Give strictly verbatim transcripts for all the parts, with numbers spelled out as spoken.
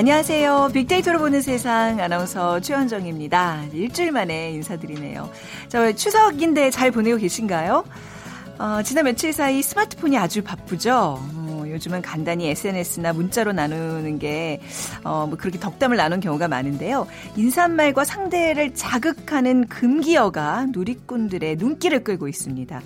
안녕하세요. 빅데이터로 보는 세상 아나운서 최현정입니다. 일주일 만에 인사드리네요. 자, 추석인데 잘 보내고 계신가요? 어, 지난 며칠 사이 스마트폰이 아주 바쁘죠. 어, 요즘은 간단히 에스엔에스나 문자로 나누는 게 어, 뭐 그렇게 덕담을 나눈 경우가 많은데요. 인사말과 상대를 자극하는 금기어가 누리꾼들의 눈길을 끌고 있습니다.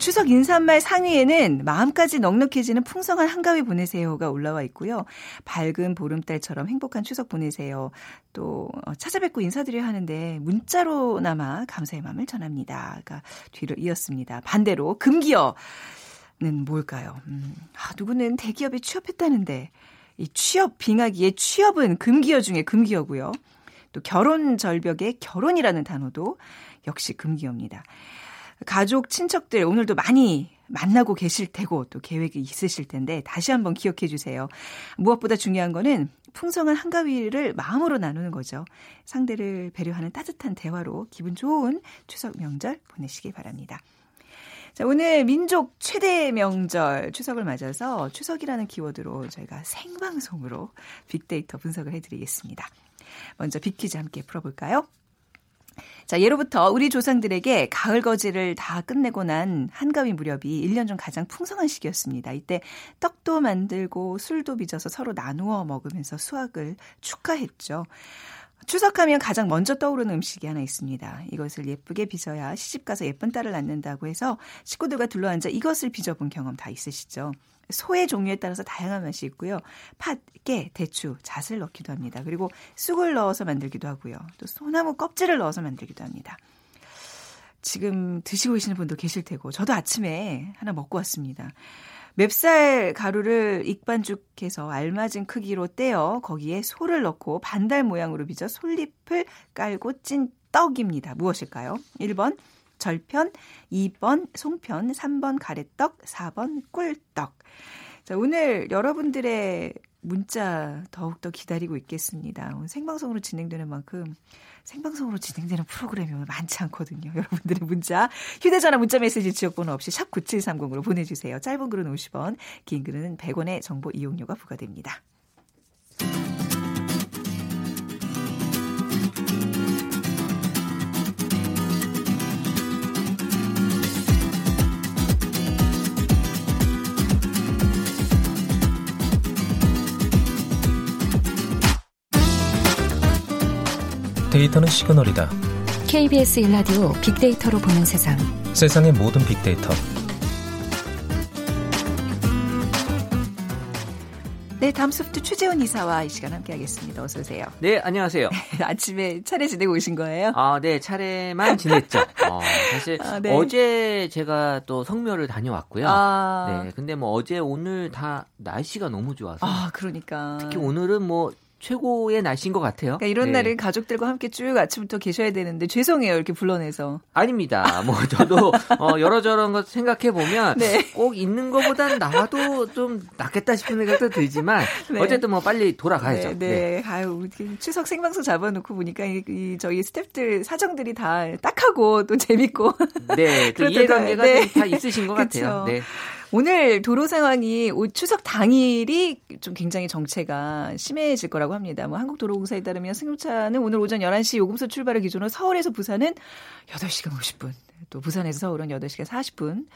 추석 인사말 상위에는 마음까지 넉넉해지는 풍성한 한가위 보내세요가 올라와 있고요. 밝은 보름달처럼 행복한 추석 보내세요. 또 찾아뵙고 인사드려야 하는데 문자로나마 감사의 마음을 전합니다가 뒤를 이었습니다. 반대로 금기어는 뭘까요? 음, 아, 누구는 대기업에 취업했다는데 이 취업 빙하기에 취업은 금기어 중에 금기어고요. 또 결혼 절벽에 결혼이라는 단어도 역시 금기어입니다. 가족, 친척들 오늘도 많이 만나고 계실 테고 또 계획이 있으실 텐데 다시 한번 기억해 주세요. 무엇보다 중요한 거는 풍성한 한가위를 마음으로 나누는 거죠. 상대를 배려하는 따뜻한 대화로 기분 좋은 추석 명절 보내시기 바랍니다. 자, 오늘 민족 최대 명절 추석을 맞아서 추석이라는 키워드로 저희가 생방송으로 빅데이터 분석을 해드리겠습니다. 먼저 빅퀴즈 함께 풀어볼까요? 자, 예로부터 우리 조상들에게 가을 거지를 다 끝내고 난 한가위 무렵이 일 년 중 가장 풍성한 시기였습니다. 이때 떡도 만들고 술도 빚어서 서로 나누어 먹으면서 수확을 축하했죠. 추석하면 가장 먼저 떠오르는 음식이 하나 있습니다. 이것을 예쁘게 빚어야 시집가서 예쁜 딸을 낳는다고 해서 식구들과 둘러앉아 이것을 빚어본 경험 다 있으시죠. 소의 종류에 따라서 다양한 맛이 있고요. 팥, 깨, 대추, 잣을 넣기도 합니다. 그리고 쑥을 넣어서 만들기도 하고요. 또 소나무 껍질을 넣어서 만들기도 합니다. 지금 드시고 계시는 분도 계실 테고 저도 아침에 하나 먹고 왔습니다. 맵쌀 가루를 익반죽해서 알맞은 크기로 떼어 거기에 소를 넣고 반달 모양으로 빚어 솔잎을 깔고 찐 떡입니다. 무엇일까요? 일 번 절편, 이 번 송편, 삼 번 가래떡, 사 번 꿀떡. 자, 오늘 여러분들의 문자 더욱더 기다리고 있겠습니다. 오늘 생방송으로 진행되는 만큼 생방송으로 진행되는 프로그램이 많지 않거든요. 여러분들의 문자, 휴대전화 문자 메시지 지역번호 없이 샵 구칠삼공으로 보내주세요. 짧은 글은 오십 원, 긴 글은 백 원의 정보 이용료가 부과됩니다. 데이터는 시그널이다. 케이비에스 일 라디오 빅데이터로 보는 세상. 세상의 모든 빅데이터. 네, 다음 소프트 최재훈 이사와 이 시간 함께하겠습니다. 어서 오세요. 네, 안녕하세요. 아침에 차례 지내고 오신 거예요? 아, 네, 차례만 지냈죠. 어, 사실 아, 네. 어제 제가 또 성묘를 다녀왔고요. 아... 네, 근데 뭐 어제 오늘 다 날씨가 너무 좋아서. 아, 그러니까. 특히 오늘은 뭐. 최고의 날씨인 것 같아요. 그러니까 이런 네. 날은 가족들과 함께 쭉 아침부터 계셔야 되는데 죄송해요. 이렇게 불러내서. 아닙니다. 뭐 저도 어, 여러저런 것 생각해보면 네. 꼭 있는 것보단 나와도 좀 낫겠다 싶은 생각도 들지만 네. 어쨌든 뭐 빨리 돌아가야죠. 네. 네. 네. 아유, 추석 생방송 잡아놓고 보니까 이, 이 저희 스태프들 사정들이 다 딱하고 또 재밌고. 네. 그 이해관계가 네. 다 있으신 것 같아요. 네. 오늘 도로 상황이 추석 당일이 좀 굉장히 정체가 심해질 거라고 합니다. 뭐 한국도로공사에 따르면 승용차는 오늘 오전 열한 시 요금소 출발을 기준으로 서울에서 부산은 여덟 시간 오십 분, 또 부산에서 서울은 여덟 시간 사십 분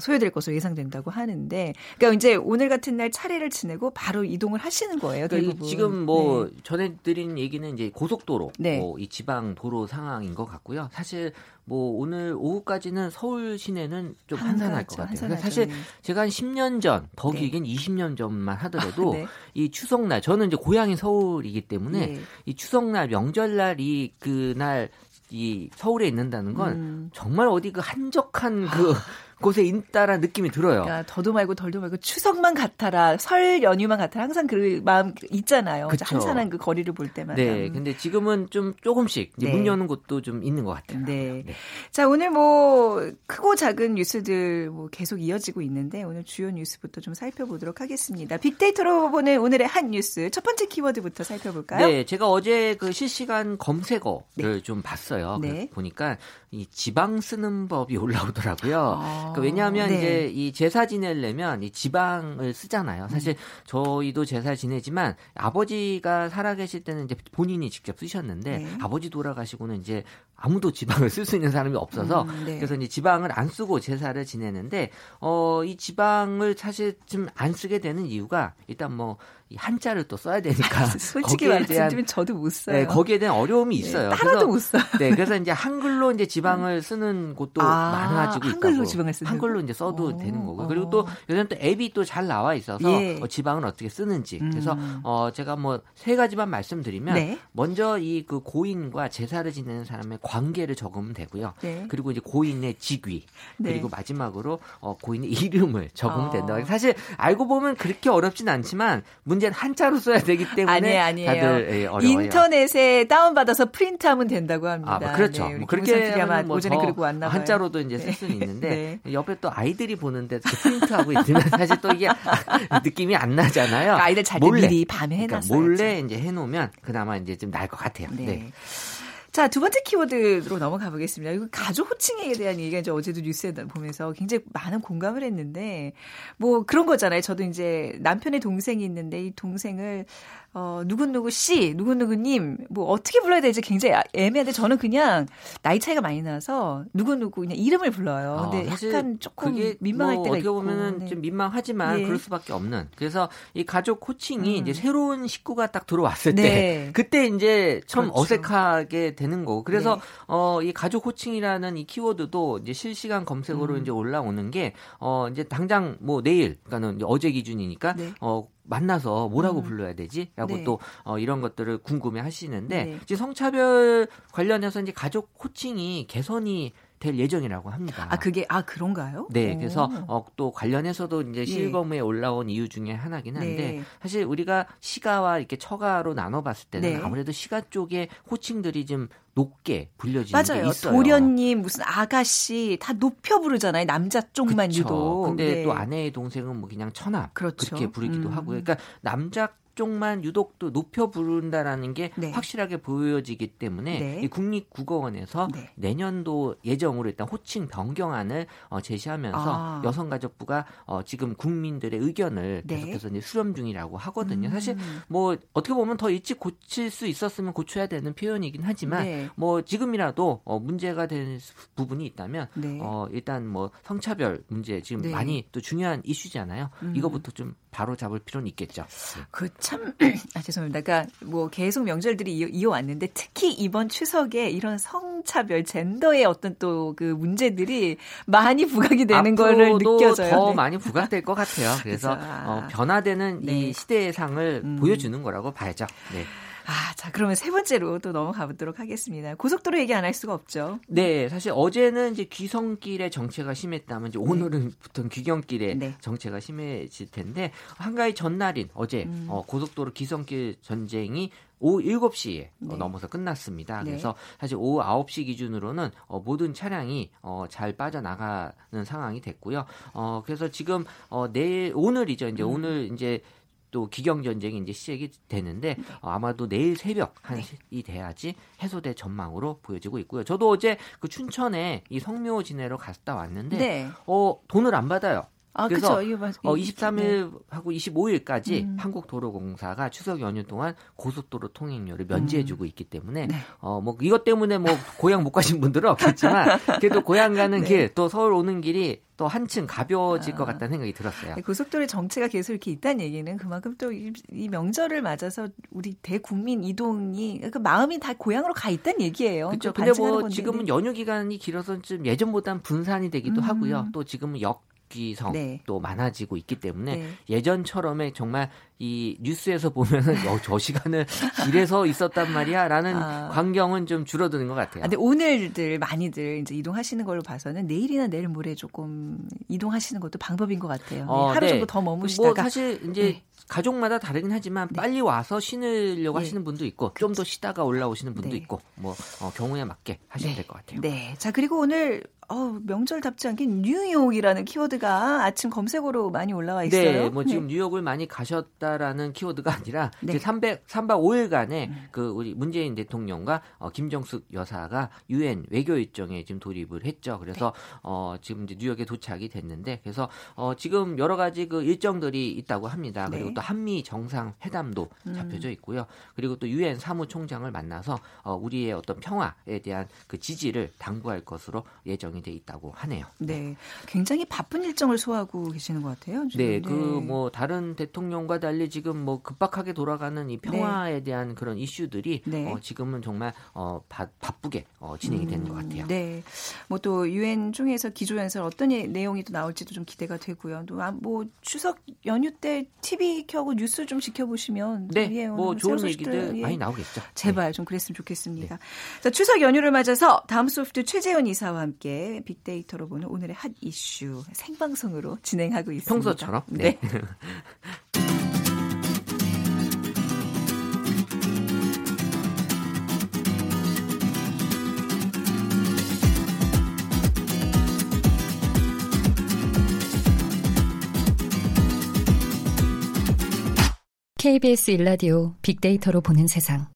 소요될 것으로 예상된다고 하는데, 그러니까 이제 오늘 같은 날 차례를 지내고 바로 이동을 하시는 거예요. 대부분. 지금 뭐 네. 전해드린 얘기는 이제 고속도로, 네. 뭐 이 지방 도로 상황인 것 같고요. 사실. 뭐 오늘 오후까지는 서울 시내는 좀 한산할 것 같아요. 그러니까 사실 제가 한 십 년 전, 더 길게는 네. 이십 년 전만 하더라도 아, 네. 이 추석날, 저는 이제 고향이 서울이기 때문에 네. 이 추석날, 명절날이 그날 이 서울에 있는다는 건 음. 정말 어디 그 한적한 그 곳에 있다라는 느낌이 들어요. 그러니까 더도 말고 덜도 말고 추석만 같아라, 설 연휴만 같아라 항상 그 마음 있잖아요. 그쵸. 한산한 그 거리를 볼 때마다. 네, 근데 지금은 좀 조금씩 네. 문 여는 곳도 좀 있는 것 같아요. 네. 네. 자, 오늘 뭐 크고 작은 뉴스들 뭐 계속 이어지고 있는데 오늘 주요 뉴스부터 좀 살펴보도록 하겠습니다. 빅데이터로 보는 오늘의 한 뉴스 첫 번째 키워드부터 살펴볼까요? 네, 제가 어제 그 실시간 검색어를 네. 좀 봤어요. 네. 보니까 이 지방 쓰는 법이 올라오더라고요. 아. 그러니까 왜냐하면 네. 이제 이 제사 지내려면 이 지방을 쓰잖아요. 사실 음. 저희도 제사 지내지만 아버지가 살아계실 때는 이제 본인이 직접 쓰셨는데 네. 아버지 돌아가시고는 이제 아무도 지방을 쓸 수 있는 사람이 없어서 음, 네. 그래서 이제 지방을 안 쓰고 제사를 지내는데 어, 이 지방을 사실 좀 안 쓰게 되는 이유가 일단 뭐 이 한자를 또 써야 되니까 솔직히 말씀드리면 저도 못 써요. 네, 거기에 대한 어려움이 있어요. 네, 따라도 못 써요. 네, 그래서 이제 한글로 이제 지방을 쓰는 곳도 아, 많아지고 있다고. 한글로 지방을 쓰는 한글로 이제 써도 오, 되는 거고. 그리고 또 요즘 또 앱이 또 잘 나와 있어서 예. 어, 지방은 어떻게 쓰는지. 음. 그래서 어, 제가 뭐 세 가지만 말씀드리면 네. 먼저 이 그 고인과 제사를 지내는 사람의 관계를 적으면 되고요. 네. 그리고 이제 고인의 직위 네. 그리고 마지막으로 어, 고인의 이름을 적으면 어. 된다. 사실 알고 보면 그렇게 어렵진 않지만 문제는 한자로 써야 되기 때문에 아니, 다들 예, 어려워요. 인터넷에 다운받아서 프린트하면 된다고 합니다. 아, 그렇죠. 네, 뭐 그렇게 하면 뭐 오전에 그러고 왔나 봐요. 한자로도 이제 쓸 수는 있는데 네. 옆에 또 아이들이 보는데 프린트하고 있으면 사실 또 이게 느낌이 안 나잖아요. 그러니까 아이들 잘 때 미리 밤에 해놨어요. 그러니까 몰래 이제 해놓으면 그나마 이제 좀 나을 것 같아요. 네. 네. 자, 두 번째 키워드로 넘어가 보겠습니다. 이거 가족 호칭에 대한 얘기가 이제 어제도 뉴스에 보면서 굉장히 많은 공감을 했는데 뭐 그런 거잖아요. 저도 이제 남편의 동생이 있는데 이 동생을 어, 누구누구 씨, 누구누구님, 뭐 어떻게 불러야 될지 굉장히 애매한데 저는 그냥 나이 차이가 많이 나서 누구누구 그냥 이름을 불러요. 어, 근데 약간 조금 그게 민망할 뭐 때가 있고. 어떻게 보면 네. 좀 민망하지만 예. 그럴 수밖에 없는. 그래서 이 가족 호칭이 음. 이제 새로운 식구가 딱 들어왔을 네. 때 그때 이제 참 그렇죠. 어색하게 되는 거고. 그래서 네. 어, 이 가족 호칭이라는 이 키워드도 이제 실시간 검색어로 음. 이제 올라오는 게 어, 이제 당장 뭐 내일, 그러니까는 이제 어제 기준이니까 네. 어. 만나서 뭐라고 음. 불러야 되지? 라고 네. 또 어, 이런 것들을 궁금해 하시는데 네. 이제 성차별 관련해서 이제 가족 호칭이 개선이 될 예정이라고 합니다. 아, 그게, 아, 그런가요? 네. 오. 그래서, 어, 또 관련해서도 이제 실검에 네. 올라온 이유 중에 하나긴 한데, 네. 사실 우리가 시가와 이렇게 처가로 나눠봤을 때는 네. 아무래도 시가 쪽에 호칭들이 좀 높게 불려지는 맞아요. 게 있어요. 도련님, 무슨 아가씨 다 높여 부르잖아요. 남자 쪽만 그쵸. 유독. 근데 네. 또 아내의 동생은 뭐 그냥 처남. 그렇죠. 그렇게 부르기도 음. 하고요. 그러니까 남자 쪽만 유독 또 높여 부른다라는 게 네. 확실하게 보여지기 때문에 네. 이 국립국어원에서 네. 내년도 예정으로 일단 호칭 변경안을 어, 제시하면서 아. 여성가족부가 어, 지금 국민들의 의견을 네. 계속해서 이제 수렴 중이라고 하거든요. 음. 사실 뭐 어떻게 보면 더 일찍 고칠 수 있었으면 고쳐야 되는 표현이긴 하지만 네. 뭐 지금이라도 어, 문제가 될 부분이 있다면 네. 어, 일단 뭐 성차별 문제 지금 네. 많이 또 중요한 이슈잖아요. 음. 이거부터 좀 바로 잡을 필요는 있겠죠. 그 참, 아, 죄송합니다. 그러니까 뭐 계속 명절들이 이어, 이어왔는데 특히 이번 추석에 이런 성차별, 젠더의 어떤 또 그 문제들이 많이 부각이 되는 거를 느껴져요. 더 네. 많이 부각될 것 같아요. 그래서 어, 변화되는 네. 이 시대의 상을 음. 보여주는 거라고 봐야죠. 네. 아, 자, 그러면 세 번째로 또 넘어가 보도록 하겠습니다. 고속도로 얘기 안 할 수가 없죠. 네, 사실 어제는 이제 귀성길의 정체가 심했다면 이제 오늘부터 네. 귀경길의 네. 정체가 심해질 텐데 한가위 전날인 어제 음. 어, 고속도로 귀성길 전쟁이 오후 일곱 시에 네. 넘어서 끝났습니다. 네. 그래서 사실 오후 아홉 시 기준으로는 어, 모든 차량이 어, 잘 빠져나가는 상황이 됐고요. 어, 그래서 지금 어, 내일 오늘이죠. 이제 음. 오늘 이제 또 기경 전쟁이 이제 시작이 되는데 네. 어, 아마도 내일 새벽 한이 돼야지 해소될 전망으로 보여지고 있고요. 저도 어제 그 춘천에 이 성묘 지내러 갔다 왔는데 네. 어 돈을 안 받아요. 아, 그래서 그쵸. 어, 이십삼 일하고 이십오 일까지 음. 한국도로공사가 추석 연휴 동안 고속도로 통행료를 면제해주고 음. 있기 때문에 네. 어, 뭐 이것 때문에 뭐 고향 못 가신 분들은 없겠지만 그래도 고향 가는 네. 길, 또 서울 오는 길이 또 한층 가벼워질 아. 것 같다는 생각이 들었어요. 고속도로의 정체가 계속 이렇게 있다는 얘기는 그만큼 또 이 명절을 맞아서 우리 대국민 이동이 그 마음이 다 고향으로 가 있다는 얘기예요. 그렇죠. 근데 뭐 지금은 연휴 기간이 길어서 좀 예전보단 분산이 되기도 음. 하고요. 또 지금은 역 기성도 네. 많아지고 있기 때문에 네. 예전처럼의 정말 이 뉴스에서 보면은 어, 저 시간을 길에서 있었단 말이야라는 아. 광경은 좀 줄어드는 것 같아요. 아, 근데 오늘들 많이들 이제 이동하시는 걸로 봐서는 내일이나 내일 모레 조금 이동하시는 것도 방법인 것 같아요. 어, 하루 네. 정도 더 머무시다가 뭐 사실 이제 네. 가족마다 다르긴 하지만 네. 빨리 와서 쉬려고 네. 하시는 분도 있고 좀 더 쉬다가 올라오시는 분도 네. 있고 뭐 어, 경우에 맞게 하시면 네. 될 것 같아요. 네. 자, 그리고 오늘 어, 명절답지 않게 뉴욕이라는 키워드가 아침 검색어로 많이 올라와 있어요. 네, 뭐 지금 네. 뉴욕을 많이 가셨다. 하다라는 키워드가 아니라 네. 제 삼 박 오 일간의 네. 그 우리 문재인 대통령과 어, 김정숙 여사가 유엔 외교 일정에 지금 돌입을 했죠. 그래서 네. 어, 지금 이제 뉴욕에 도착이 됐는데 그래서 어, 지금 여러 가지 그 일정들이 있다고 합니다. 그리고 네. 또 한미 정상회담도 잡혀져 있고요. 음. 그리고 또 유엔 사무총장을 만나서 어, 우리의 어떤 평화에 대한 그 지지를 당부할 것으로 예정이 돼 있다고 하네요. 네, 네. 굉장히 바쁜 일정을 소화하고 계시는 것 같아요. 지금. 네, 네. 그 뭐 다른 대통령과 달리 지금 뭐 급박하게 돌아가는 이 평화에 네. 대한 그런 이슈들이 네. 어, 지금은 정말 어, 바, 바쁘게 어, 진행이 되는 음. 것 같아요. 네, 뭐 또 유엔 중에서 기조연설 어떤 내용이 또 나올지도 좀 기대가 되고요. 또 뭐 추석 연휴 때 티비 켜고 뉴스 좀 지켜보시면 네, 예, 뭐 좋은 얘기들 예. 많이 나오겠죠. 제발 네. 좀 그랬으면 좋겠습니다. 네. 자, 추석 연휴를 맞아서 다음 소프트 최재훈 이사와 함께 빅데이터로 보는 오늘의 핫 이슈 생방송으로 진행하고 있습니다. 평소처럼? 네. 네. 케이비에스 일라디오 빅데이터로 보는 세상.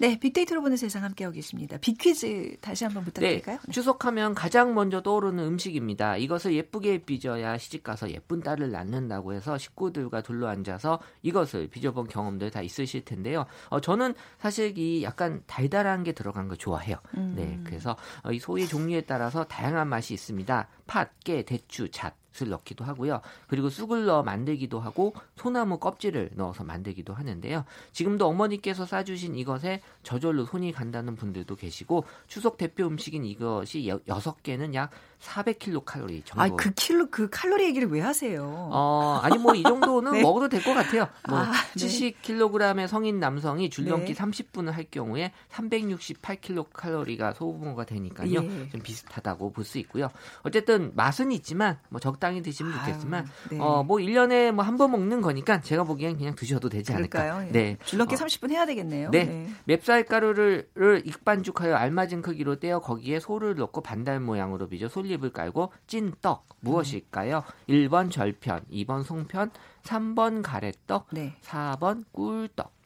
네, 빅데이터로 보는 세상 함께하고 계십니다. 빅퀴즈 다시 한번 부탁드릴까요? 네, 추석하면 가장 먼저 떠오르는 음식입니다. 이것을 예쁘게 빚어야 시집가서 예쁜 딸을 낳는다고 해서 식구들과 둘러앉아서 이것을 빚어본 경험들 다 있으실 텐데요. 어, 저는 사실 이 약간 달달한 게 들어간 거 좋아해요. 음. 네, 그래서 이 소의 종류에 따라서 다양한 맛이 있습니다. 팥, 깨, 대추, 잣. 넣기도 하고요. 그리고 쑥을 넣어 만들기도 하고 소나무 껍질을 넣어서 만들기도 하는데요. 지금도 어머니께서 싸주신 이것에 저절로 손이 간다는 분들도 계시고 추석 대표 음식인 이것이 여섯 개는 약 사백 킬로칼로리 정도. 아, 그 킬로 그 칼로리 얘기를 왜 하세요? 어, 아니 뭐 이 정도는 네. 먹어도 될 것 같아요. 뭐 아, 네. 칠십 킬로그램의 성인 남성이 줄넘기 네. 삼십 분을 할 경우에 삼백육십팔 킬로칼로리가 소모가 되니까요. 예. 좀 비슷하다고 볼 수 있고요. 어쨌든 맛은 있지만 뭐 적당히 드시면 좋겠지만 네. 어, 뭐 일 년에 뭐 한 번 먹는 거니까 제가 보기엔 그냥 드셔도 되지 그럴까요? 않을까. 네. 줄넘기 어, 삼십 분 해야 되겠네요. 네. 네. 맵쌀 가루를 익반죽하여 알맞은 크기로 떼어 거기에 소를 넣고 반달 모양으로 빚어 솔잎을 깔고 찐 떡 무엇일까요? 음. 일 번 절편, 이 번 송편, 삼 번 가래떡, 네. 사 번 꿀떡. 네.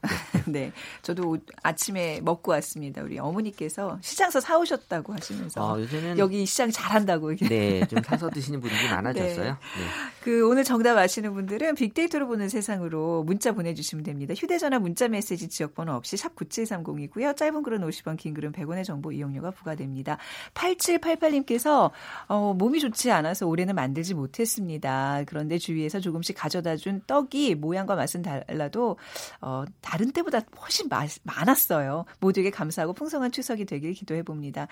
네, 저도 아침에 먹고 왔습니다. 우리 어머니께서 시장에서 사오셨다고 하시면서 어, 요새는 여기 시장 잘한다고. 네, 좀 사서 드시는 분들이 많아졌어요. 네. 네. 그 오늘 정답 아시는 분들은 빅데이터로 보는 세상으로 문자 보내주시면 됩니다. 휴대전화 문자메시지 지역번호 없이 샵 구칠삼공이고요. 짧은 글은 오십 원, 긴 글은 백 원의 정보 이용료가 부과됩니다. 팔칠팔팔님께서 어, 몸이 좋지 않아서 올해는 만들지 못했습니다. 그런데 주위에서 조금씩 가져다준 떡이 모양과 맛은 달라도 어, 다른 때보다 훨씬 마, 많았어요. 모두에게 감사하고 풍성한 추석이 되길 기도해봅니다.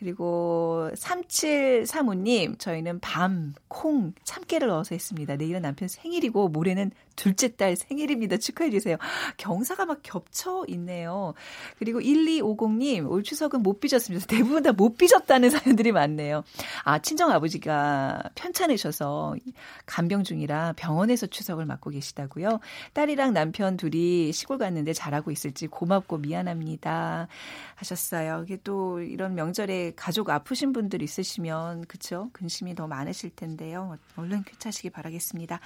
그리고 삼칠삼오님 저희는 밤, 콩, 참깨를 넣어서 했습니다. 내일은 남편 생일이고 모레는 둘째 딸 생일입니다. 축하해주세요. 경사가 막 겹쳐 있네요. 그리고 일이오공님 올 추석은 못 빚었습니다. 대부분 다 못 빚었다는 사연들이 많네요. 아, 친정아버지가 편찮으셔서 간병 중이라 병원에서 추석을 맞고 계시다고요. 딸이랑 남편 둘이 시골 갔는데 잘하고 있을지 고맙고 미안합니다 하셨어요. 이게 또 이런 명절에 가족 아프신 분들 있으시면 그쵸? 근심이 더 많으실 텐데요. 얼른 쾌차시기 바라겠습니다.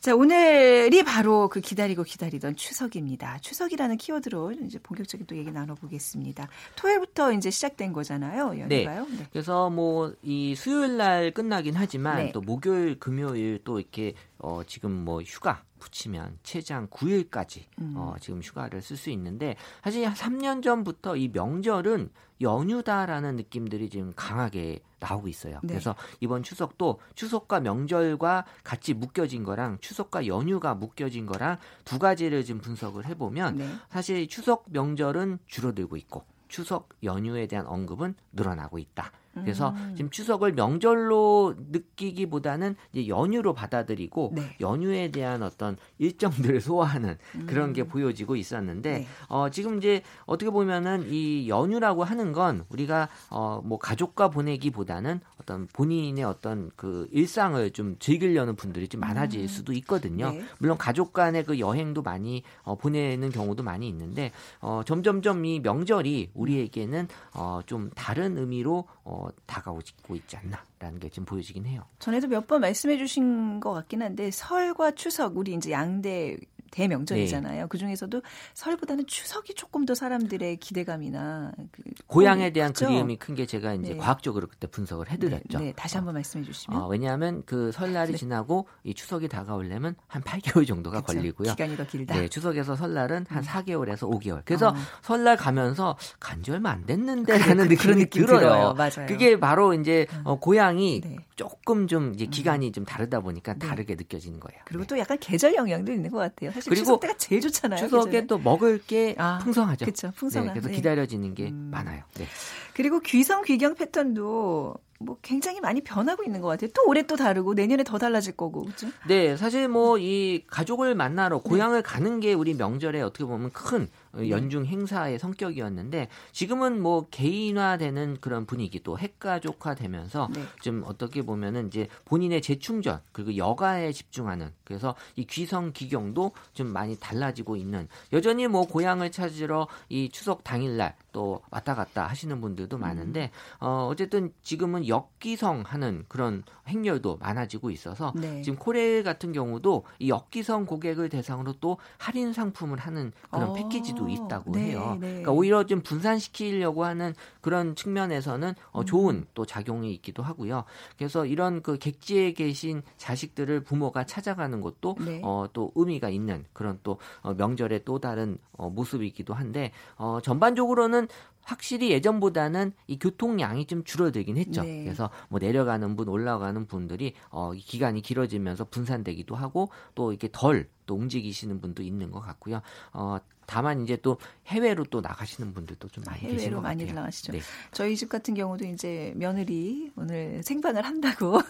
자, 오늘이 바로 그 기다리고 기다리던 추석입니다. 추석이라는 키워드로 이제 본격적인 또 얘기 나눠보겠습니다. 토요일부터 이제 시작된 거잖아요. 연휴가요? 네. 네. 그래서 뭐 이 수요일 날 끝나긴 하지만 네. 또 목요일, 금요일 또 이렇게 어, 지금 뭐 휴가 붙이면 최장 구 일까지 음. 어, 지금 휴가를 쓸 수 있는데 사실 삼 년 전부터 이 명절은 연휴다라는 느낌들이 지금 강하게 나오고 있어요. 네. 그래서 이번 추석도 추석과 명절과 같이 묶여진 거랑 추석과 연휴가 묶여진 거랑 두 가지를 지금 분석을 해보면 네. 사실 추석 명절은 줄어들고 있고 추석 연휴에 대한 언급은 늘어나고 있다. 그래서 음. 지금 추석을 명절로 느끼기보다는 이제 연휴로 받아들이고 네. 연휴에 대한 어떤 일정들을 소화하는 음. 그런 게 보여지고 있었는데 네. 어, 지금 이제 어떻게 보면은 이 연휴라고 하는 건 우리가 어, 뭐 가족과 보내기보다는 어떤 본인의 어떤 그 일상을 좀 즐기려는 분들이 좀 많아질 음. 수도 있거든요. 네. 물론 가족 간의 그 여행도 많이 어, 보내는 경우도 많이 있는데 어, 점점점 이 명절이 우리에게는 어, 좀 다른 의미로 어, 어, 다가오고 있지 않나라는 게 지금 보여지긴 해요. 전에도 몇 번 말씀해 주신 것 같긴 한데 설과 추석, 우리 이제 양대 대명절이잖아요. 네. 그중에서도 설보다는 추석이 조금 더 사람들의 기대감이나 그, 고향에 대한 그렇죠? 그리움이 큰 게 제가 이제 네. 과학적으로 그때 분석을 해드렸죠. 네, 네. 다시 한번 말씀해 주시면. 어, 왜냐하면 그 설날이 네. 지나고 이 추석이 다가오려면 한 팔 개월 정도가 그렇죠. 걸리고요. 기간이 더 길다. 네, 추석에서 설날은 한 음. 사 개월에서 오 개월. 그래서 어. 설날 가면서 간 지 얼마 안 됐는데라는 그래, 그런 느낌이 들어요. 들어요. 맞아요. 그게 바로 이제 어, 고향이 네. 조금 좀 이제 기간이 음. 좀 다르다 보니까 네. 다르게 느껴지는 거예요. 그리고 네. 또 약간 계절 영향도 있는 것 같아요. 사실 그리고 추석 때가 제일 좋잖아요. 추석에 계절에. 또 먹을 게 아, 풍성하죠. 그렇죠. 풍성한. 네, 그래서 네. 기다려지는 게 음. 많아요. 네. 그리고 귀성 귀경 패턴도 뭐 굉장히 많이 변하고 있는 것 같아요. 또 올해 또 다르고 내년에 더 달라질 거고. 그렇죠? 네, 사실 뭐 이 가족을 만나러 고향을 네. 가는 게 우리 명절에 어떻게 보면 큰 연중 행사의 성격이었는데 지금은 뭐 개인화되는 그런 분위기 또 핵가족화되면서 네. 좀 어떻게 보면은 이제 본인의 재충전 그리고 여가에 집중하는 그래서 이 귀성 귀경도 좀 많이 달라지고 있는 여전히 뭐 고향을 찾으러 이 추석 당일날 또 왔다 갔다 하시는 분들도 많은데 음. 어, 어쨌든 지금은 역귀성하는 그런 행렬도 많아지고 있어서 네. 지금 코레일 같은 경우도 이 역귀성 고객을 대상으로 또 할인 상품을 하는 그런 어. 패키지도 있다고 네, 해요. 네. 그러니까 오히려 좀 분산시키려고 하는 그런 측면에서는 어, 좋은 음. 또 작용이 있기도 하고요. 그래서 이런 그 객지에 계신 자식들을 부모가 찾아가는 것도 네. 어, 또 의미가 있는 그런 또 어, 명절의 또 다른 어, 모습이기도 한데 어, 전반적으로는 확실히 예전보다는 이 교통량이 좀 줄어들긴 했죠. 네. 그래서 뭐 내려가는 분, 올라가는 분들이 어, 기간이 길어지면서 분산되기도 하고 또 이렇게 덜 또 움직이시는 분도 있는 것 같고요. 어, 다만 이제 또 해외로 또 나가시는 분들도 좀 많이 계신 것 같아요. 해외로 많이 나가시죠. 네. 저희 집 같은 경우도 이제 며느리 오늘 생방을 한다고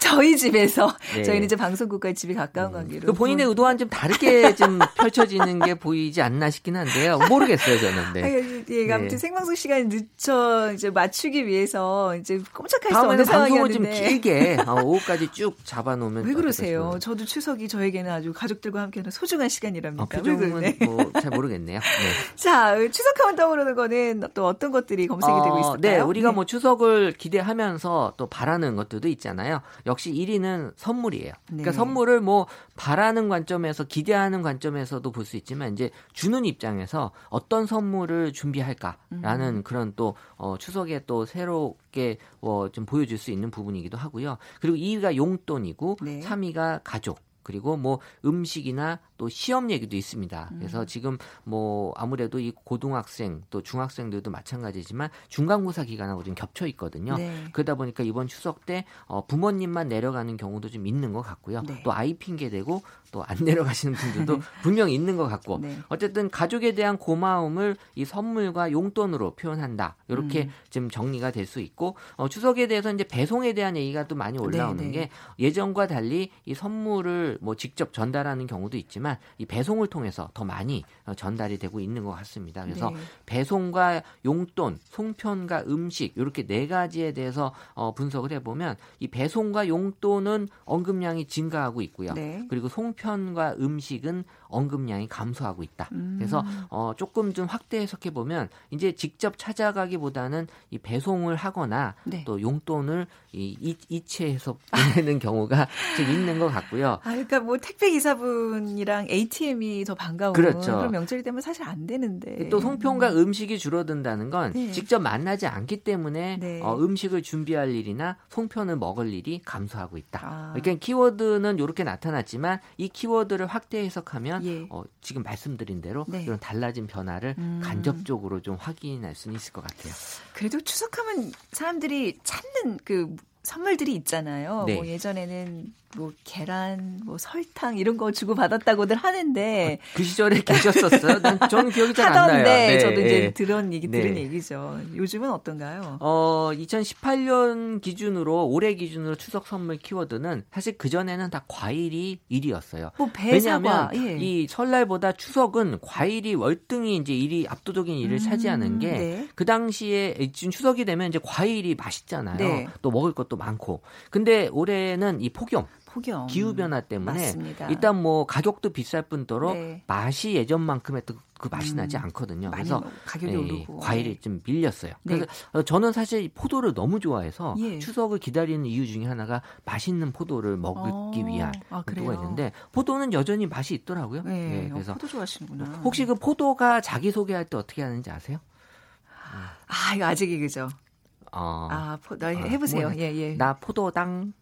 저희 집에서 네. 저희는 이제 방송국과 집이 가까운 음. 관계로 그 본인의 의도와는 좀 다르게 좀 펼쳐지는 게 보이지 않나 싶긴 한데요. 모르겠어요 저는. 네. 아니, 예, 아무튼 네. 생방송 시간 늦춰 이제 맞추기 위해서 이제 꼼짝할 수 없는 상황이었는데 방송을 좀 길게 어, 오후까지 쭉 잡아놓으면 왜 그러세요? 어떡하시면. 저도 추석이 저에게는 아주 가족들과 함께하는 소중한 시간이랍니다. 어, 표정은 뭐. 잘 모르겠네요. 네. 자, 추석 카운트다운으로는 거는 또 어떤 것들이 검색이 어, 되고 있을까요? 네, 우리가 네. 뭐 추석을 기대하면서 또 바라는 것들도 있잖아요. 역시 일 위는 선물이에요. 네. 그러니까 선물을 뭐 바라는 관점에서 기대하는 관점에서도 볼 수 있지만 이제 주는 입장에서 어떤 선물을 준비할까라는 음. 그런 또 어, 추석에 또 새로 어, 좀 보여줄 수 있는 부분이기도 하고요. 그리고 이 위가 용돈이고 네. 삼 위가 가족. 그리고 뭐 음식이나 또 시험 얘기도 있습니다. 그래서 지금 뭐 아무래도 이 고등학생 또 중학생들도 마찬가지지만 중간고사 기간하고 좀 겹쳐 있거든요. 네. 그러다 보니까 이번 추석 때 부모님만 내려가는 경우도 좀 있는 것 같고요. 네. 또 아이 핑계 대고 또 안 내려가시는 분들도 분명히 있는 것 같고 네. 어쨌든 가족에 대한 고마움을 이 선물과 용돈으로 표현한다. 이렇게 음. 좀 정리가 될 수 있고 어, 추석에 대해서 이제 배송에 대한 얘기가 또 많이 올라오는 네, 네. 게 예전과 달리 이 선물을 뭐 직접 전달하는 경우도 있지만 이 배송을 통해서 더 많이 전달이 되고 있는 것 같습니다. 그래서 네. 배송과 용돈, 송편과 음식 이렇게 네 가지에 대해서 어 분석을 해보면 이 배송과 용돈은 언급량이 증가하고 있고요. 네. 그리고 송편과 음식은 언급량이 감소하고 있다. 음. 그래서 어 조금 좀 확대 해석해 보면 이제 직접 찾아가기보다는 이 배송을 하거나 네. 또 용돈을 이, 이, 이체해서 보내는 경우가 좀 있는 것 같고요. 아유. 그러니까 뭐 택배 기사분이랑 에이티엠이 더 반가운 그렇죠. 그런 명절이 되면 사실 안 되는데 또 송편과 음. 음식이 줄어든다는 건 네. 직접 만나지 않기 때문에 네. 어, 음식을 준비할 일이나 송편을 먹을 일이 감소하고 있다. 아. 그러니까 키워드는 이렇게 나타났지만 이 키워드를 확대 해석하면 예. 어, 지금 말씀드린 대로 네. 이런 달라진 변화를 음. 간접적으로 좀 확인할 수는 있을 것 같아요. 그래도 추석하면 사람들이 찾는 그 선물들이 있잖아요. 네. 뭐 예전에는 뭐 계란, 뭐 설탕 이런 거 주고 받았다고들 하는데 그 시절에 계셨었어요? 난 전 기억이 잘 안 나요. 하던데 네, 저도 이제 네. 들은 얘기 들은 네. 얘기죠. 요즘은 어떤가요? 어, 이천십팔 년 기준으로 올해 기준으로 추석 선물 키워드는 사실 그 전에는 다 과일이 일 위였어요. 뭐 배, 사과. 왜냐하면 예. 이 설날보다 추석은 과일이 월등히 이제 일이 압도적인 일을 음, 차지하는 게 그 네. 당시에 지금 추석이 되면 이제 과일이 맛있잖아요. 네. 또 먹을 것도 많고. 근데 올해는 이 폭염 폭염. 기후변화 때문에 맞습니다. 일단 뭐 가격도 비쌀 뿐더러 네. 맛이 예전만큼의 그, 그 맛이 음, 나지 않거든요. 그래서 가격이 예, 오르고. 과일이 좀 밀렸어요. 네. 그래서 저는 사실 포도를 너무 좋아해서 예. 추석을 기다리는 이유 중에 하나가 맛있는 포도를 먹기 어, 위한 아, 그래요? 포도가 있는데 포도는 여전히 맛이 있더라고요. 네. 예, 그래서 어, 포도 좋아하시는구나. 혹시 그 포도가 자기소개할 때 어떻게 하는지 아세요? 아, 이거 아직이 그죠? 어, 아, 포, 나 해보세요. 어, 뭐, 예, 예. 나 포도당.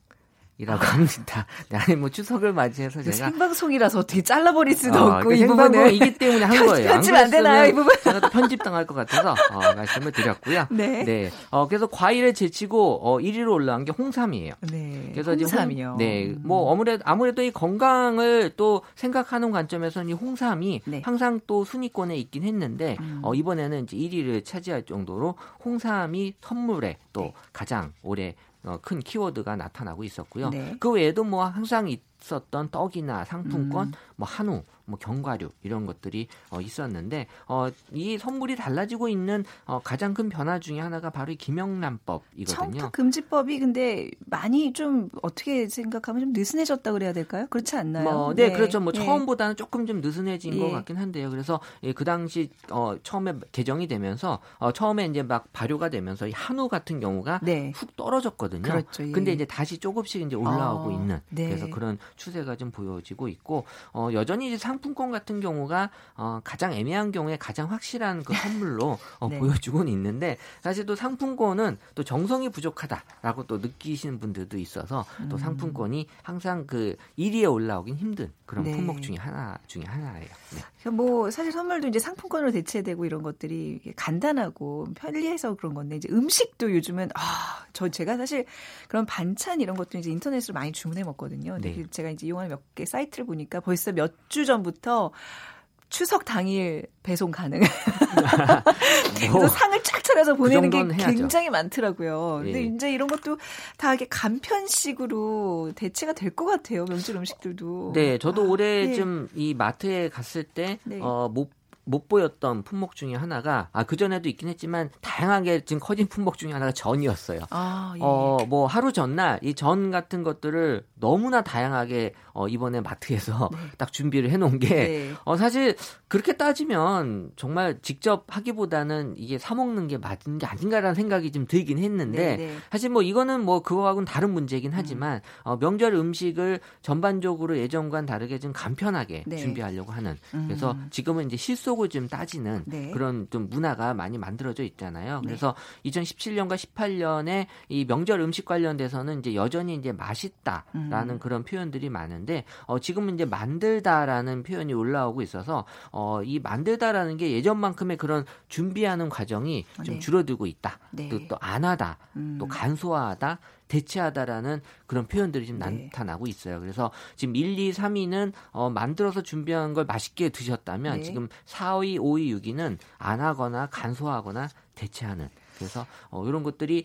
이라고 아. 합니다. 아니 뭐 추석을 맞이해서 제가 생방송이라서 어떻게 잘라버릴 수도 어, 없고 이 부분이기 때문에 한 거예요. 편집 안 되나요 이 부분? 제가 또 편집 당할 것 같아서 어, 말씀을 드렸고요. 네. 네. 어, 그래서 과일에 제치고 어, 일 위로 올라간 게 홍삼이에요. 네. 그래서 홍삼이요. 홍, 네. 뭐 아무래도 아무래도 이 건강을 또 생각하는 관점에서는 이 홍삼이 네. 항상 또 순위권에 있긴 했는데 음. 어, 이번에는 이제 일 위를 차지할 정도로 홍삼이 선물에 또 네. 가장 올해 어, 큰 키워드가 나타나고 있었고요. 네. 그 외에도 뭐 항상 있었던 떡이나 상품권, 음. 뭐 한우, 뭐 견과류 이런 것들이 어, 있었는데 어, 이 선물이 달라지고 있는 어, 가장 큰 변화 중에 하나가 바로 이 김영란법이거든요. 청탁금지법이 근데 많이 좀 어떻게 생각하면 좀 느슨해졌다 그래야 될까요? 그렇지 않나요? 뭐, 네, 네, 그렇죠. 뭐 네. 처음보다는 조금 좀 느슨해진 예. 것 같긴 한데요. 그래서 예, 그 당시 어, 처음에 개정이 되면서 어, 처음에 이제 막 발효가 되면서 이 한우 같은 경우가 네. 훅 떨어졌거든요. 그렇죠. 예. 근데 이제 다시 조금씩 이제 올라오고 아, 있는 네. 그래서 그런 추세가 좀 보여지고 있고 어, 여전히 이제 상품권 같은 경우가 어, 가장 애매한 경우에 가장 확실한 그 선물로 어, 네. 보여주고는 있는데 사실 또 상품권은 또 정성이 부족하다라고 또 느끼시는 분들도 있어서 음. 또 상품권이 항상 그 일 위에 올라오긴 힘든 그런 네. 품목 중에 하나 중에 하나예요. 네. 뭐 사실 선물도 이제 상품권으로 대체되고 이런 것들이 간단하고 편리해서 그런 건데 이제 음식도 요즘은 아, 저 제가 사실 그런 반찬 이런 것도 이제 인터넷으로 많이 주문해 먹거든요. 네. 근데 제가 이제 이용한 몇 개 사이트를 보니까 벌써 몇 주 전 부터 추석 당일 배송 가능. 뭐, 상을 쫙 차려서 보내는 그 게 굉장히 해야죠. 많더라고요. 예. 근데 이제 이런 것도 다 이렇게 간편식으로 대체가 될 것 같아요. 명절 음식들도. 네, 저도 아, 올해 예. 좀 이 마트에 갔을 때 네. 어, 못 못 보였던 품목 중에 하나가 아 그전에도 있긴 했지만 다양하게 지금 커진 품목 중에 하나가 전이었어요. 아, 예. 어, 뭐 하루 전날 이 전 같은 것들을 너무나 다양하게 어, 이번에 마트에서 네. 딱 준비를 해놓은 게 네. 어, 사실 그렇게 따지면 정말 직접 하기보다는 이게 사 먹는 게 맞은 게 아닌가라는 생각이 좀 들긴 했는데 네, 네. 사실 뭐 이거는 뭐 그거하고는 다른 문제긴 하지만 음. 어, 명절 음식을 전반적으로 예전과는 다르게 좀 간편하게 네. 준비하려고 하는 그래서 음. 지금은 이제 실속 을 좀 따지는 네. 그런 좀 문화가 많이 만들어져 있잖아요. 그래서 네. 이천십칠 년과 십팔 년에 이 명절 음식 관련돼서는 이제 여전히 이제 맛있다라는 음. 그런 표현들이 많은데 어, 지금은 이제 만들다라는 표현이 올라오고 있어서 어, 이 만들다라는 게 예전만큼의 그런 준비하는 과정이 좀 네. 줄어들고 있다. 네. 또, 또 안 하다, 음. 또 간소화하다. 대체하다라는 그런 표현들이 지금 네. 나타나고 있어요. 그래서 지금 일, 이, 삼 위는 어, 만들어서 준비한 걸 맛있게 드셨다면 네. 지금 사 위, 오 위, 육 위는 안 하거나 간소화하거나 대체하는. 그래서 어, 이런 것들이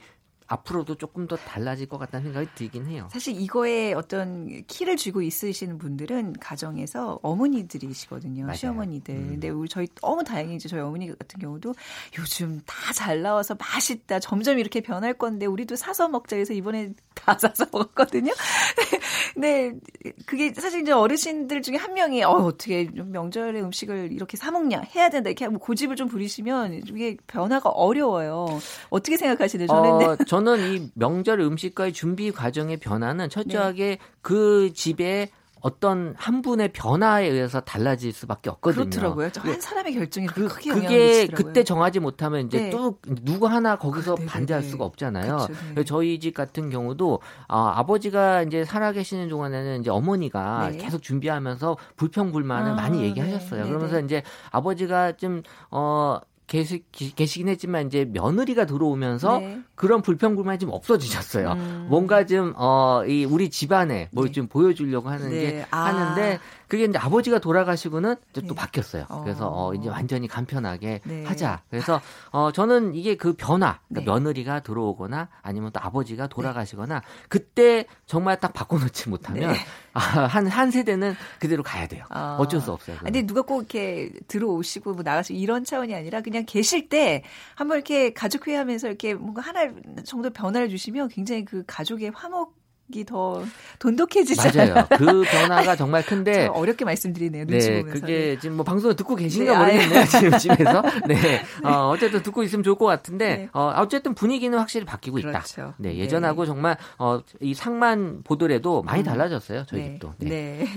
앞으로도 조금 더 달라질 것 같다는 생각이 들긴 해요. 사실 이거에 어떤 키를 쥐고 있으시는 분들은 가정에서 어머니들이시거든요. 맞아요. 시어머니들. 음. 근데 우리 저희 너무 다행히 이제 저희 어머니 같은 경우도 요즘 다 잘 나와서 맛있다. 점점 이렇게 변할 건데 우리도 사서 먹자 해서 이번에 다 사서 먹었거든요. 네, 그게 사실 이제 어르신들 중에 한 명이 어, 어떻게 명절에 음식을 이렇게 사 먹냐 해야 된다 이렇게 고집을 좀 부리시면 이게 변화가 어려워요. 어떻게 생각하시나요? 저는 어, 네. 저는 이 명절 음식과의 준비 과정의 변화는 철저하게 네. 그 집에 어떤 한 분의 변화에 의해서 달라질 수밖에 없거든요. 그렇더라고요. 한 사람의 결정이 그, 크게 영향을 미치더라고요. 그게 그때 정하지 못하면 이제 네. 또 누구 하나 거기서 네, 반대할 네. 수가 없잖아요. 그렇죠, 네. 저희 집 같은 경우도 아, 아버지가 이제 살아계시는 동안에는 이제 어머니가 네. 계속 준비하면서 불평불만을 아, 많이 얘기하셨어요. 네. 그러면서 네. 이제 아버지가 좀 어. 계시, 계시긴 했지만 이제 며느리가 들어오면서 네. 그런 불평불만이 좀 없어지셨어요. 음. 뭔가 좀 어, 이 우리 집안에 뭘 좀 네. 보여주려고 하는 네. 게 아. 하는데 그게 이제 아버지가 돌아가시고는 이제 네. 또 바뀌었어요. 어. 그래서 어, 이제 완전히 간편하게 네. 하자. 그래서 어, 저는 이게 그 변화, 그러니까 네. 며느리가 들어오거나 아니면 또 아버지가 돌아가시거나 그때 정말 딱 바꿔놓지 못하면 네. 한, 한 세대는 그대로 가야 돼요. 어. 어쩔 수 없어요. 그건. 근데 누가 꼭 이렇게 들어오시고 뭐 나가시고 이런 차원이 아니라 그냥 계실 때 한번 이렇게 가족회의하면서 이렇게 뭔가 하나 정도 변화를 주시면 굉장히 그 가족의 화목 이 더 돈독해지잖아요. 맞아요. 그 변화가 정말 큰데 어렵게 말씀드리네요. 눈치 네, 보면서. 그게 지금 뭐 방송을 듣고 계신가 네, 모르겠네요. 지금 집에서. 네. 네. 어, 어쨌든 듣고 있으면 좋을 것 같은데 네. 어, 어쨌든 분위기는 확실히 바뀌고 그렇죠. 있다. 네, 예전하고 네. 정말 어, 이 상만 보더라도 많이 달라졌어요. 저희 네. 집도. 네. 네.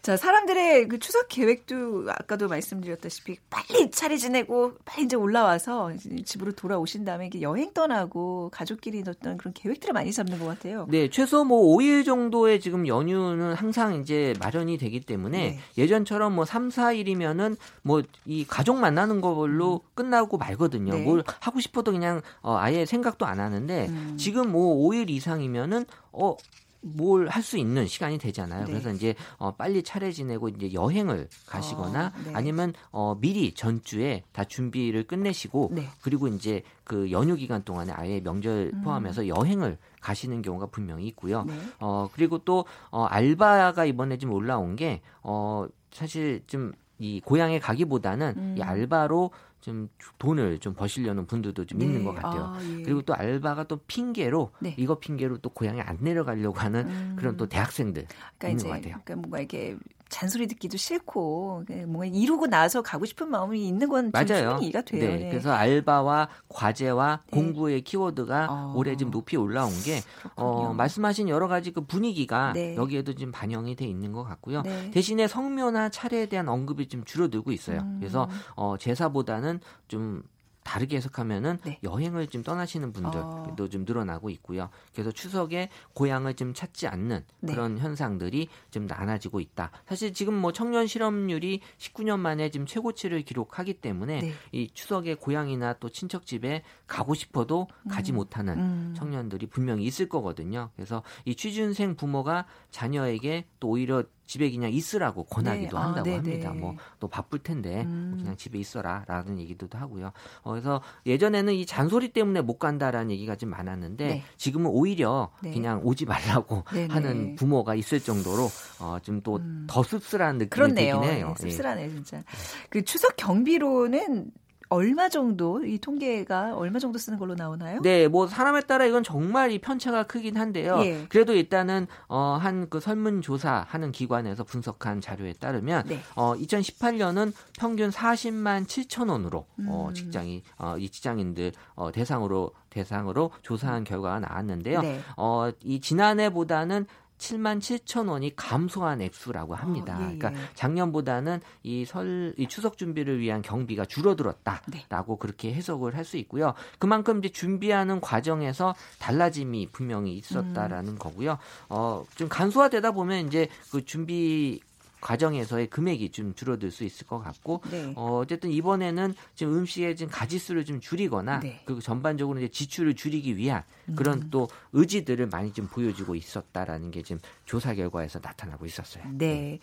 자, 사람들의 그 추석 계획도 아까도 말씀드렸다시피 빨리 차례 지내고 빨리 이제 올라와서 집으로 돌아오신 다음에 이게 여행 떠나고 가족끼리 넣었던 그런 계획들을 많이 잡는 것 같아요. 네, 최소 뭐 오 일 정도의 지금 연휴는 항상 이제 마련이 되기 때문에 네. 예전처럼 뭐 삼, 사일이면은 뭐 이 가족 만나는 걸로 음. 끝나고 말거든요. 네. 뭘 하고 싶어도 그냥 어 아예 생각도 안 하는데 음. 지금 뭐 오 일 이상이면은 어 뭘 할 수 있는 시간이 되잖아요. 네. 그래서 이제 어, 빨리 차례 지내고 이제 여행을 가시거나 어, 네. 아니면 어, 미리 전주에 다 준비를 끝내시고 네. 그리고 이제 그 연휴 기간 동안에 아예 명절 포함해서 음. 여행을 가시는 경우가 분명히 있고요. 네. 어, 그리고 또 어, 알바가 이번에 좀 올라온 게 어, 사실 좀 이 고향에 가기보다는 음. 이 알바로 좀 돈을 좀 버시려는 분들도 좀 네. 있는 것 같아요. 아, 예. 그리고 또 알바가 또 핑계로 네. 이거 핑계로 또 고향에 안 내려가려고 하는 음. 그런 또 대학생들 그러니까 있는 이제, 것 같아요. 그러니까 뭔가 이게 잔소리 듣기도 싫고 뭔가 이루고 나서 가고 싶은 마음이 있는 건 좀 충분히 이해가 돼요. 네. 네. 그래서 알바와 과제와 네. 공부의 키워드가 어. 올해 좀 높이 올라온 게 어, 말씀하신 여러 가지 그 분위기가 네. 여기에도 지금 반영이 돼 있는 것 같고요. 네. 대신에 성묘나 차례에 대한 언급이 좀 줄어들고 있어요. 음. 그래서 어, 제사보다는 좀 다르게 해석하면은 네. 여행을 좀 떠나시는 분들도 어. 좀 늘어나고 있고요. 그래서 추석에 고향을 좀 찾지 않는 네. 그런 현상들이 좀 많아지고 있다. 사실 지금 뭐 청년 실업률이 십구 년 만에 지금 최고치를 기록하기 때문에 네. 이 추석에 고향이나 또 친척 집에 가고 싶어도 가지 음. 못하는 음. 청년들이 분명히 있을 거거든요. 그래서 이 취준생 부모가 자녀에게 또 오히려 집에 그냥 있으라고 권하기도 네. 한다고 아, 합니다. 뭐 또 바쁠 텐데 음. 그냥 집에 있어라라는 얘기도 하고요. 어, 그래서 예전에는 이 잔소리 때문에 못 간다라는 얘기가 좀 많았는데 네. 지금은 오히려 네. 그냥 오지 말라고 네네. 하는 부모가 있을 정도로 어, 좀 또 더 음. 씁쓸한 느낌이 들긴 해요. 네, 씁쓸하네요, 진짜. 네. 그 추석 경비로는 얼마 정도 이 통계가 얼마 정도 쓰는 걸로 나오나요? 네, 뭐 사람에 따라 이건 정말 이 편차가 크긴 한데요. 예. 그래도 일단은 어, 한 그 설문조사 하는 기관에서 분석한 자료에 따르면 네. 어, 이천십팔 년은 평균 사십만 칠천 원으로 음. 어, 직장이 어, 이 직장인들 어, 대상으로 대상으로 조사한 결과가 나왔는데요. 네. 어, 이 지난해보다는 칠만 칠천 원이 감소한 액수라고 합니다. 어, 예, 예. 그러니까 작년보다는 이 설, 이 추석 준비를 위한 경비가 줄어들었다라고 네. 그렇게 해석을 할 수 있고요. 그만큼 이제 준비하는 과정에서 달라짐이 분명히 있었다라는 음. 거고요. 어, 좀 간소화되다 보면 이제 그 준비 과정에서의 금액이 좀 줄어들 수 있을 것 같고 네. 어, 어쨌든 이번에는 지금 음식의 지금 가짓수를 좀 줄이거나 네. 그리고 전반적으로 이제 지출을 줄이기 위한 그런 음. 또 의지들을 많이 좀 보여주고 있었다라는 게 지금 조사 결과에서 나타나고 있었어요. 네, 네.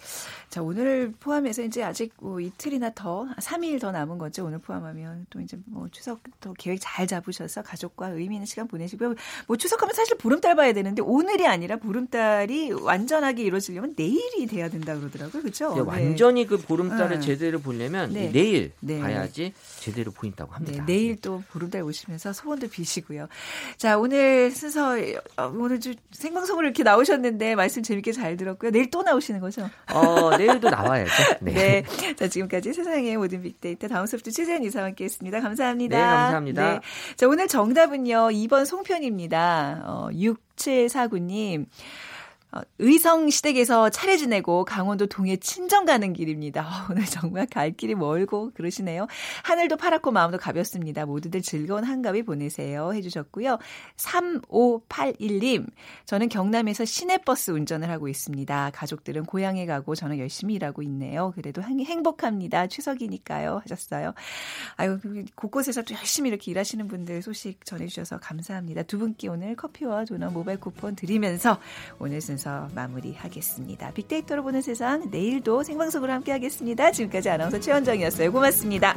자 오늘 포함해서 이제 아직 뭐 이틀이나 더 삼 일 더 남은 거죠. 오늘 포함하면 또 이제 뭐 추석 또 계획 잘 잡으셔서 가족과 의미 있는 시간 보내시고요. 뭐 추석하면 사실 보름달 봐야 되는데 오늘이 아니라 보름달이 완전하게 이루어지려면 내일이 돼야 된다 그러더라고요. 그렇죠? 네, 완전히 그 보름달을 응. 제대로 보려면 네. 내일 네. 봐야지 제대로 보인다고 합니다. 네, 내일 또 보름달 오시면서 소원도 비시고요. 자, 오늘 순서 오늘 생방송으로 이렇게 나오셨는데 말씀 재밌게 잘 들었고요. 내일 또 나오시는 거죠? 어, 내일도 나와야죠. 네. 네. 자, 지금까지 세상의 모든 빅데이터 다음 소프트 최재현 이사와 함께했습니다. 감사합니다. 네, 감사합니다. 네. 자, 오늘 정답은요. 이 번 송편입니다. 어, 육칠사구 님. 의성 시댁에서 차례 지내고 강원도 동해 친정 가는 길입니다. 오늘 정말 갈 길이 멀고 그러시네요. 하늘도 파랗고 마음도 가볍습니다. 모두들 즐거운 한가위 보내세요 해주셨고요. 삼오팔일 님 저는 경남에서 시내버스 운전을 하고 있습니다. 가족들은 고향에 가고 저는 열심히 일하고 있네요. 그래도 행복합니다. 추석이니까요 하셨어요. 아유 곳곳에서 또 열심히 이렇게 일하시는 분들 소식 전해주셔서 감사합니다. 두 분께 오늘 커피와 도넛 모바일 쿠폰 드리면서 오늘 순서 마무리하겠습니다. 빅데이터로 보는 세상 내일도 생방송으로 함께하겠습니다. 지금까지 아나운서 최원정이었어요. 고맙습니다.